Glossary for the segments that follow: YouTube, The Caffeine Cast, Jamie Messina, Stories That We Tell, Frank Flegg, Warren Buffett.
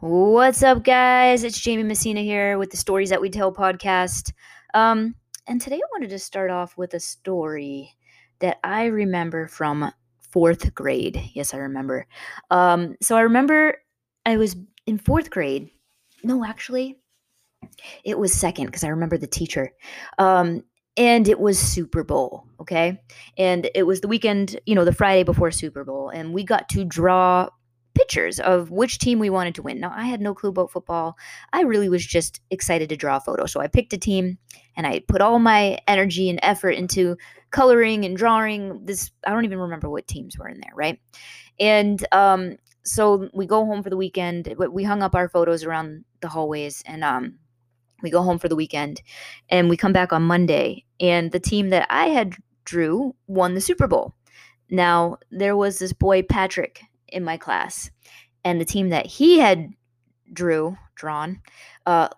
What's up, guys? It's Jamie Messina here with the Stories That We Tell podcast. And today I wanted to start off with a story that I remember from fourth grade. Yes, I remember. So I remember I was in fourth grade. No, actually, it was second because I remember the teacher. And it was Super Bowl, okay? And it was the weekend, the Friday before Super Bowl. And we got to draw pictures of which team we wanted to win. Now, I had no clue about football. I really was just excited to draw a photo. So I picked a team and I put all my energy and effort into coloring and drawing this. I don't even remember what teams were in there, right? And so we go home for the weekend. We hung up our photos around the hallways and we go home for the weekend and we come back on Monday. And the team that I had drew won the Super Bowl. Now, there was this boy, Patrick, in my class, and the team that he had drawn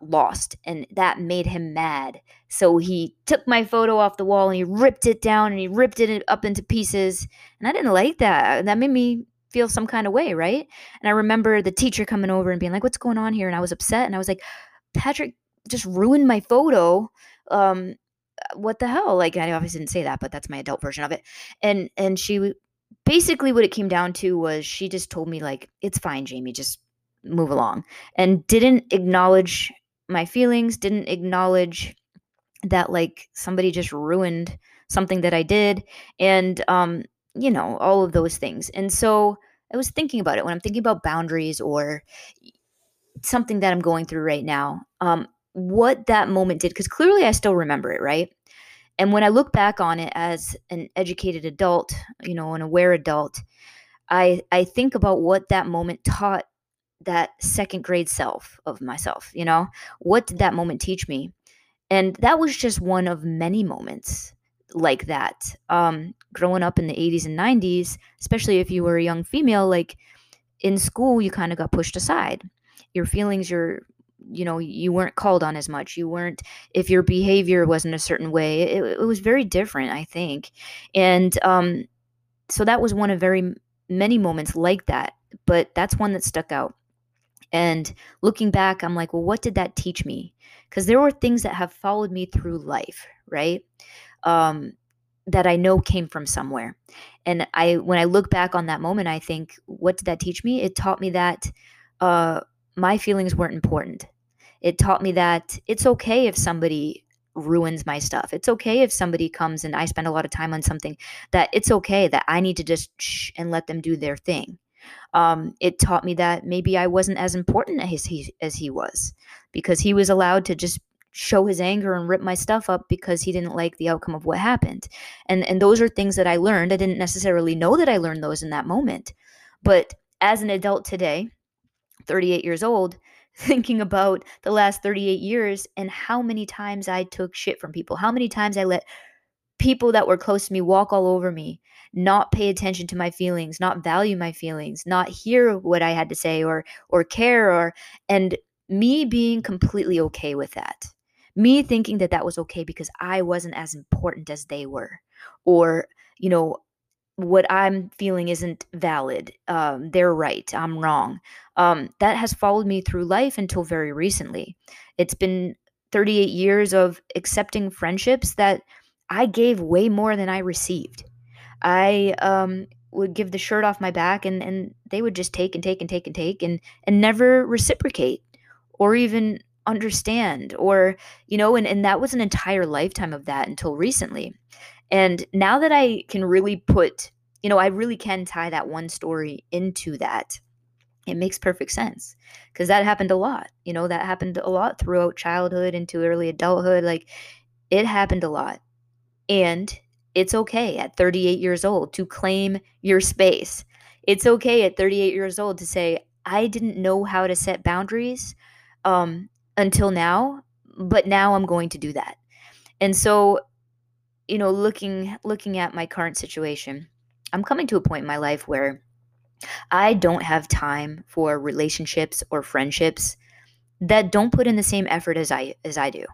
lost, and that made him mad. So he took my photo off the wall and he ripped it down and he ripped it up into pieces, and I didn't like that. That made me feel some kind of way, right? And I remember the teacher coming over and being like, "What's going on here?" And I was upset and I was like, "Patrick just ruined my photo. What the hell?" Like, I obviously didn't say that, but that's my adult version of it. And she basically, what it came down to was she just told me, like, "It's fine, Jamie, just move along," and didn't acknowledge my feelings, didn't acknowledge that, like, somebody just ruined something that I did, and, all of those things. And so I was thinking about it when I'm thinking about boundaries or something that I'm going through right now, what that moment did, because clearly I still remember it, right? And when I look back on it as an educated adult, an aware adult, I think about what that moment taught that second grade self of myself, What did that moment teach me? And that was just one of many moments like that. Growing up in the 80s and 90s, especially if you were a young female, like in school, you kind of got pushed aside. Your feelings, you weren't called on as much. You weren't, if your behavior wasn't a certain way, it was very different, I think. And so that was one of very many moments like that, but that's one that stuck out. And looking back, I'm like, well, what did that teach me? Because there were things that have followed me through life, right? That I know came from somewhere. And when I look back on that moment, I think, what did that teach me? It taught me that my feelings weren't important. It taught me that it's okay if somebody ruins my stuff. It's okay if somebody comes and I spend a lot of time on something, that it's okay, that I need to just shh and let them do their thing. It taught me that maybe I wasn't as important as he was, because he was allowed to just show his anger and rip my stuff up because he didn't like the outcome of what happened. And those are things that I learned. I didn't necessarily know that I learned those in that moment. But as an adult today, 38 years old, thinking about the last 38 years and how many times I took shit from people, how many times I let people that were close to me walk all over me, not pay attention to my feelings, not value my feelings, not hear what I had to say or care, and me being completely okay with that. Me thinking that was okay because I wasn't as important as they were, or, what I'm feeling isn't valid. They're right. I'm wrong. That has followed me through life until very recently. It's been 38 years of accepting friendships that I gave way more than I received. I would give the shirt off my back and they would just take and take and take and take and never reciprocate or even understand or, and that was an entire lifetime of that until recently. And now that I can really I really can tie that one story into that, it makes perfect sense because that happened a lot. That happened a lot throughout childhood into early adulthood. Like, it happened a lot. And it's okay at 38 years old to claim your space. It's okay at 38 years old to say, I didn't know how to set boundaries until now, but now I'm going to do that. And so, looking at my current situation, I'm coming to a point in my life where I don't have time for relationships or friendships that don't put in the same effort as I do.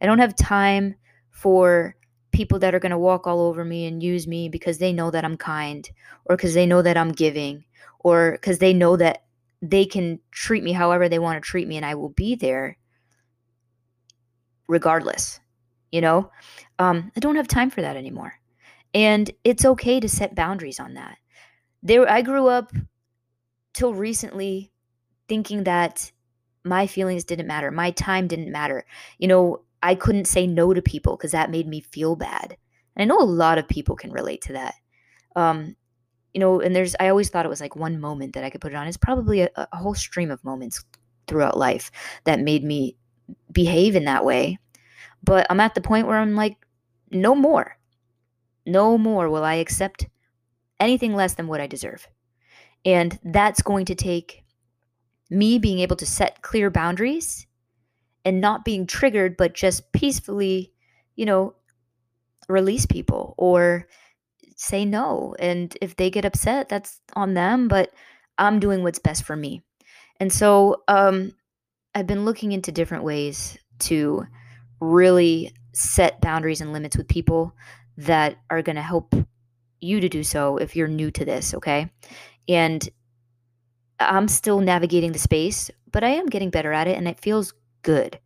I don't have time for people that are going to walk all over me and use me because they know that I'm kind, or because they know that I'm giving, or because they know that they can treat me however they want to treat me, and I will be there regardless, you know? I don't have time for that anymore. And it's okay to set boundaries on that. I grew up till recently thinking that my feelings didn't matter. My time didn't matter. You know, I couldn't say no to people because that made me feel bad. And I know a lot of people can relate to that. You know, and I always thought it was like one moment that I could put it on. It's probably a whole stream of moments throughout life that made me behave in that way. But I'm at the point where I'm like, no more. No more will I accept anything less than what I deserve. And that's going to take me being able to set clear boundaries and not being triggered, but just peacefully, you know, release people or say no. And if they get upset, that's on them, but I'm doing what's best for me. And so I've been looking into different ways to really set boundaries and limits with people that are going to help you to do so if you're new to this, okay? And I'm still navigating the space, but I am getting better at it, and it feels good.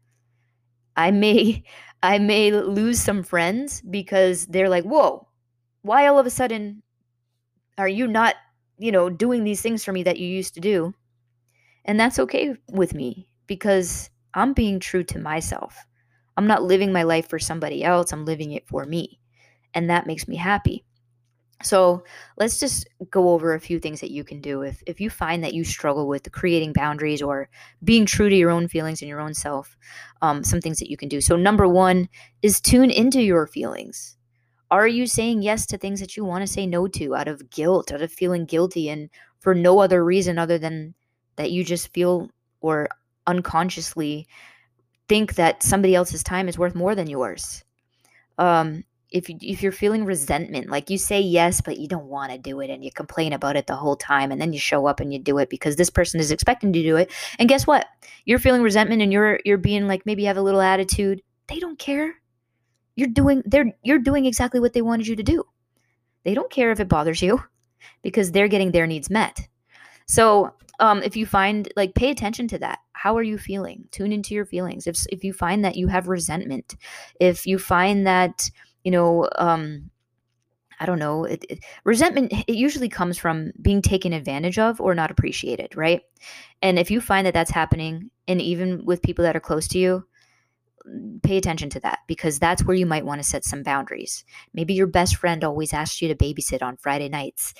I may lose some friends because they're like, whoa, why all of a sudden are you not, you know, doing these things for me that you used to do? And that's okay with me because I'm being true to myself. I'm not living my life for somebody else. I'm living it for me. And that makes me happy. So let's just go over a few things that you can do if you find that you struggle with creating boundaries or being true to your own feelings and your own self, some things that you can do. So number one is tune into your feelings. Are you saying yes to things that you want to say no to out of guilt, out of feeling guilty, and for no other reason other than that you just feel or unconsciously think that somebody else's time is worth more than yours? If you're feeling resentment, like you say yes, but you don't want to do it and you complain about it the whole time, and then you show up and you do it because this person is expecting to do it. And guess what? You're feeling resentment and you're being like, maybe you have a little attitude. They don't care. You're doing exactly what they wanted you to do. They don't care if it bothers you because they're getting their needs met. So if you find, like, pay attention to that. How are you feeling? Tune into your feelings. If you find that you have resentment, if you find that, you know, I don't know, resentment, it usually comes from being taken advantage of or not appreciated, right? And if you find that that's happening, and even with people that are close to you, pay attention to that, because that's where you might want to set some boundaries. Maybe your best friend always asks you to babysit on Friday nights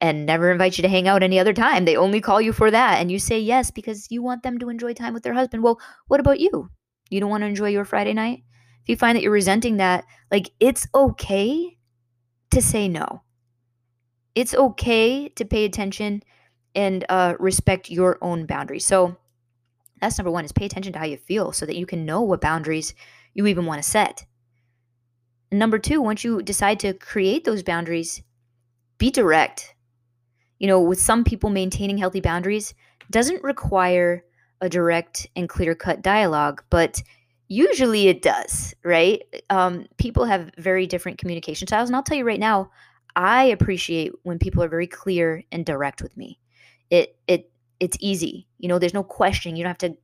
and never invite you to hang out any other time. They only call you for that, and you say yes because you want them to enjoy time with their husband. Well, what about you? You don't want to enjoy your Friday night? If you find that you're resenting that, like, it's okay to say no. It's okay to pay attention and respect your own boundaries. So that's number one, is pay attention to how you feel so that you can know what boundaries you even want to set. And number two, once you decide to create those boundaries, be direct. You know, with some people, maintaining healthy boundaries doesn't require a direct and clear-cut dialogue, but usually it does, right? People have very different communication styles. And I'll tell you right now, I appreciate when people are very clear and direct with me. It's easy. You know, there's no question. You don't have to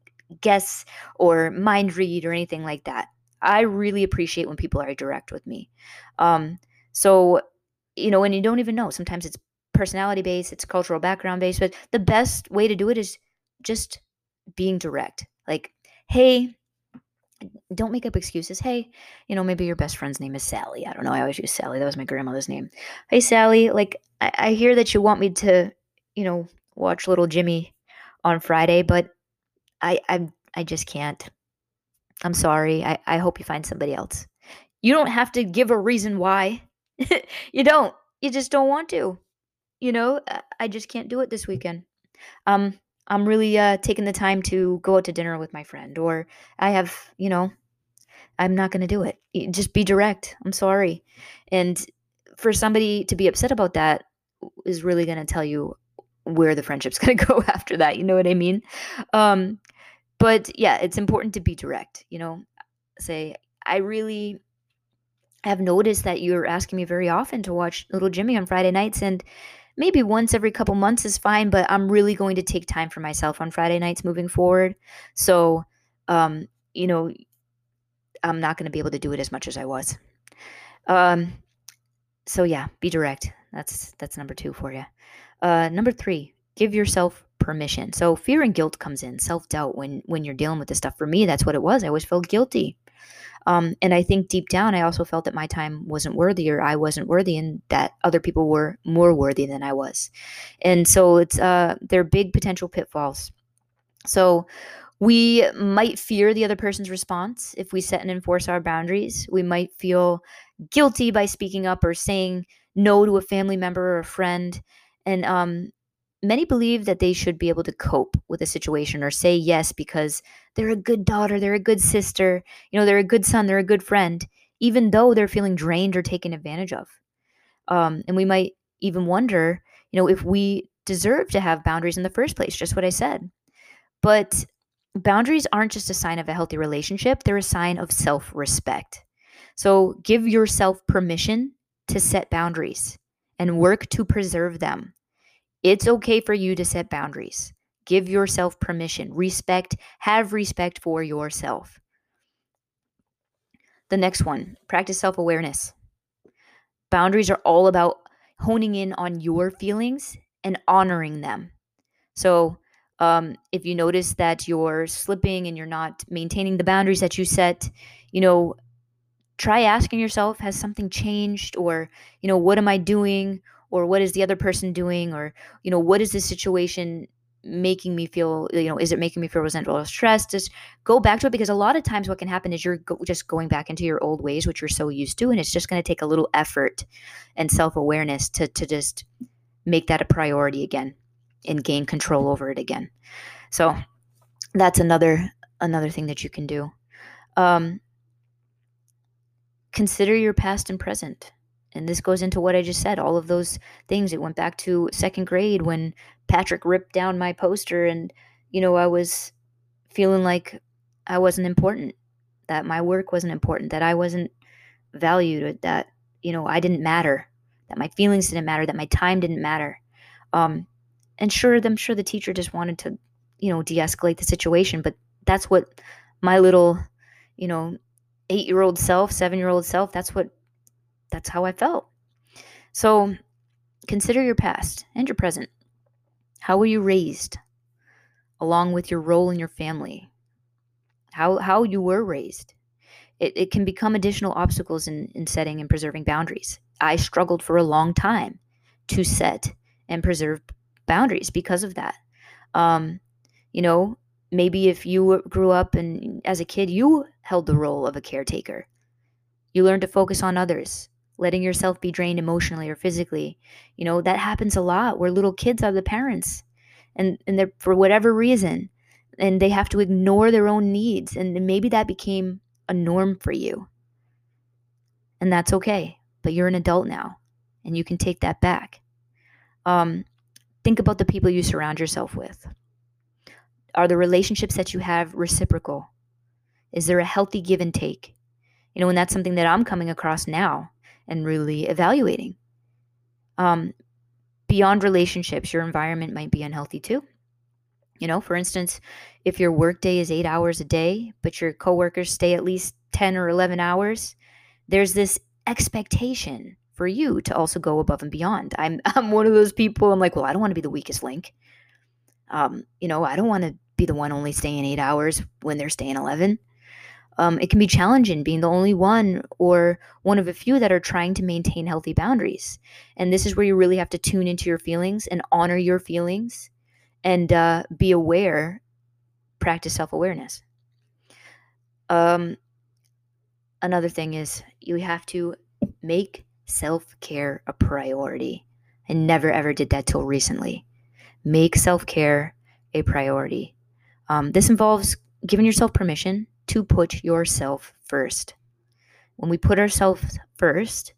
guess or mind read or anything like that. I really appreciate when people are direct with me. So, you know, and you don't even know. Sometimes it's personality based, it's cultural background based, but the best way to do it is just being direct. Like, hey, don't make up excuses. Hey, you know, maybe your best friend's name is Sally. I don't know. I always use Sally. That was my grandmother's name. Hey, Sally, like, I hear that you want me to, you know, watch Little Jimmy on Friday, but I just can't. I'm sorry. I hope you find somebody else. You don't have to give a reason why. You don't. You just don't want to. You know, I just can't do it this weekend. I'm really taking the time to go out to dinner with my friend, or I have, you know, I'm not going to do it. Just be direct. I'm sorry. And for somebody to be upset about that is really going to tell you where the friendship's going to go after that. You know what I mean? But yeah, it's important to be direct, you know, say, I have noticed that you're asking me very often to watch Little Jimmy on Friday nights, and maybe once every couple months is fine, but I'm really going to take time for myself on Friday nights moving forward. So, you know, I'm not going to be able to do it as much as I was. So yeah, be direct. That's number 2 for you. Number 3, give yourself permission. So fear and guilt comes in, self-doubt when you're dealing with this stuff. For me, that's what it was. I always felt guilty. And I think deep down, I also felt that my time wasn't worthy, or I wasn't worthy, and that other people were more worthy than I was. And so it's, they're big potential pitfalls. So we might fear the other person's response if we set and enforce our boundaries. We might feel guilty by speaking up or saying no to a family member or a friend. And, many believe that they should be able to cope with a situation or say yes because they're a good daughter, they're a good sister, you know, they're a good son, they're a good friend, even though they're feeling drained or taken advantage of. And we might even wonder, you know, if we deserve to have boundaries in the first place, just what I said. But boundaries aren't just a sign of a healthy relationship, they're a sign of self-respect. So give yourself permission to set boundaries and work to preserve them. It's okay for you to set boundaries. Give yourself permission. Respect. Have respect for yourself. The next one, practice self-awareness. Boundaries are all about honing in on your feelings and honoring them. So if you notice that you're slipping and you're not maintaining the boundaries that you set, you know, try asking yourself, has something changed? Or, you know, what am I doing? Or what is the other person doing? Or, you know, what is this situation making me feel, you know, is it making me feel resentful or stressed? Just go back to it, because a lot of times what can happen is you're just going back into your old ways, which you're so used to. And it's just going to take a little effort and self-awareness to just make that a priority again and gain control over it again. So that's another thing that you can do. Consider your past and present. And this goes into what I just said, all of those things. It went back to 2nd grade when Patrick ripped down my poster and, you know, I was feeling like I wasn't important, that my work wasn't important, that I wasn't valued, that, you know, I didn't matter, that my feelings didn't matter, that my time didn't matter. And sure, I'm sure the teacher just wanted to, you know, de-escalate the situation, but that's what my little, you know, 8-year-old self, 7-year-old self, that's how I felt. So consider your past and your present. How were you raised, along with your role in your family? How you were raised. It can become additional obstacles in setting and preserving boundaries. I struggled for a long time to set and preserve boundaries because of that. You know, maybe if you grew up and as a kid, you held the role of a caretaker. You learned to focus on others, letting yourself be drained emotionally or physically. You know, that happens a lot where little kids are the parents and they're, for whatever reason, and they have to ignore their own needs. And maybe that became a norm for you, and that's okay, but you're an adult now and you can take that back. Think about the people you surround yourself with. Are the relationships that you have reciprocal? Is there a healthy give and take? You know, and that's something that I'm coming across now and really evaluating. Beyond relationships, your environment might be unhealthy too. You know, for instance, if your workday is 8 hours a day, but your coworkers stay at least 10 or 11 hours, there's this expectation for you to also go above and beyond. I'm one of those people. I'm like, well, I don't want to be the weakest link. You know, I don't want to be the one only staying 8 hours when they're staying 11. It can be challenging being the only one or one of a few that are trying to maintain healthy boundaries. And this is where you really have to tune into your feelings and honor your feelings and be aware, practice self-awareness. Another thing is you have to make self-care a priority. I never, ever did that till recently. Make self-care a priority. This involves giving yourself permission to put yourself first. When we put ourselves first,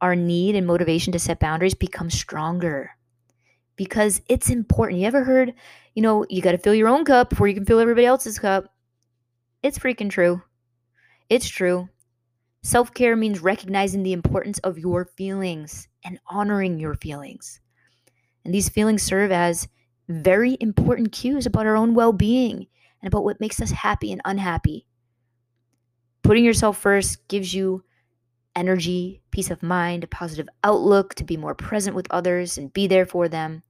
our need and motivation to set boundaries becomes stronger because it's important. You ever heard, you know, you got to fill your own cup before you can fill everybody else's cup? It's freaking true. It's true. Self-care means recognizing the importance of your feelings and honoring your feelings. And these feelings serve as very important cues about our own well-being and about what makes us happy and unhappy. Putting yourself first gives you energy, peace of mind, a positive outlook to be more present with others and be there for them.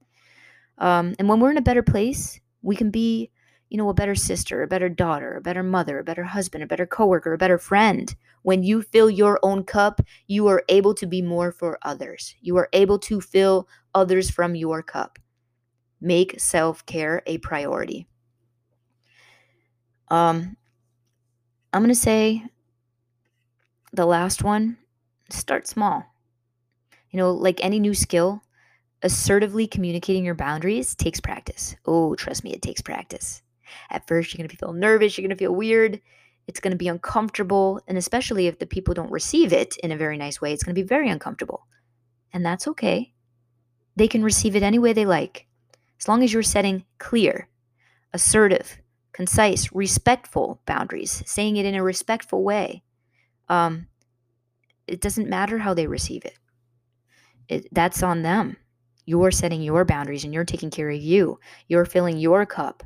And when we're in a better place, we can be, a better sister, a better daughter, a better mother, a better husband, a better coworker, a better friend. When you fill your own cup, you are able to be more for others. You are able to fill others from your cup. Make self-care a priority. I'm going to say the last one, start small. Like any new skill, assertively communicating your boundaries takes practice. Oh, trust me, it takes practice. At first, you're going to feel nervous. You're going to feel weird. It's going to be uncomfortable. And especially if the people don't receive it in a very nice way, it's going to be very uncomfortable. And that's okay. They can receive it any way they like. As long as you're setting clear, assertive, concise, respectful boundaries, saying it in a respectful way, it doesn't matter how they receive it. That's on them. You're setting your boundaries and you're taking care of you. You're filling your cup.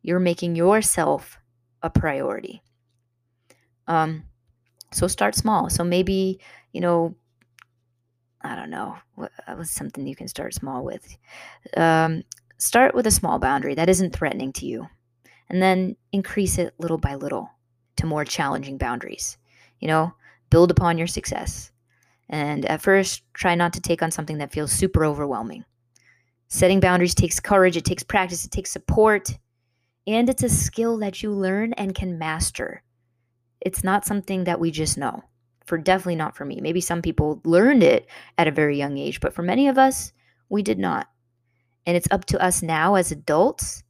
You're making yourself a priority. So start small. So maybe, I don't know, what's something you can start small with? Start with a small boundary that isn't threatening to you, and then increase it little by little to more challenging boundaries. Build upon your success. And at first, try not to take on something that feels super overwhelming. Setting boundaries takes courage, it takes practice, it takes support, and it's a skill that you learn and can master. It's not something that we just know. Definitely not for me. Maybe some people learned it at a very young age, but for many of us, we did not. And it's up to us now as adults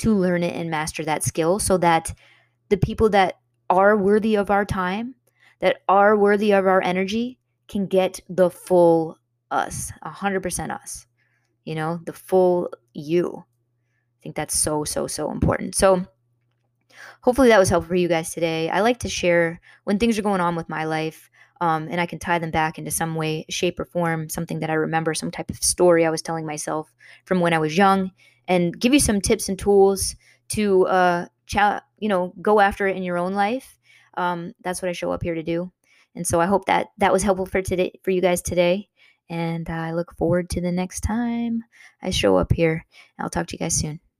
to learn it and master that skill so that the people that are worthy of our time, that are worthy of our energy, can get the full us, 100% us, the full you. I think that's so, so, so important. So hopefully that was helpful for you guys today. I like to share when things are going on with my life, and I can tie them back into some way, shape, or form, something that I remember, some type of story I was telling myself from when I was young, and give you some tips and tools to, go after it in your own life. That's what I show up here to do. And so I hope that that was helpful for today, for you guys today. And I look forward to the next time I show up here. I'll talk to you guys soon.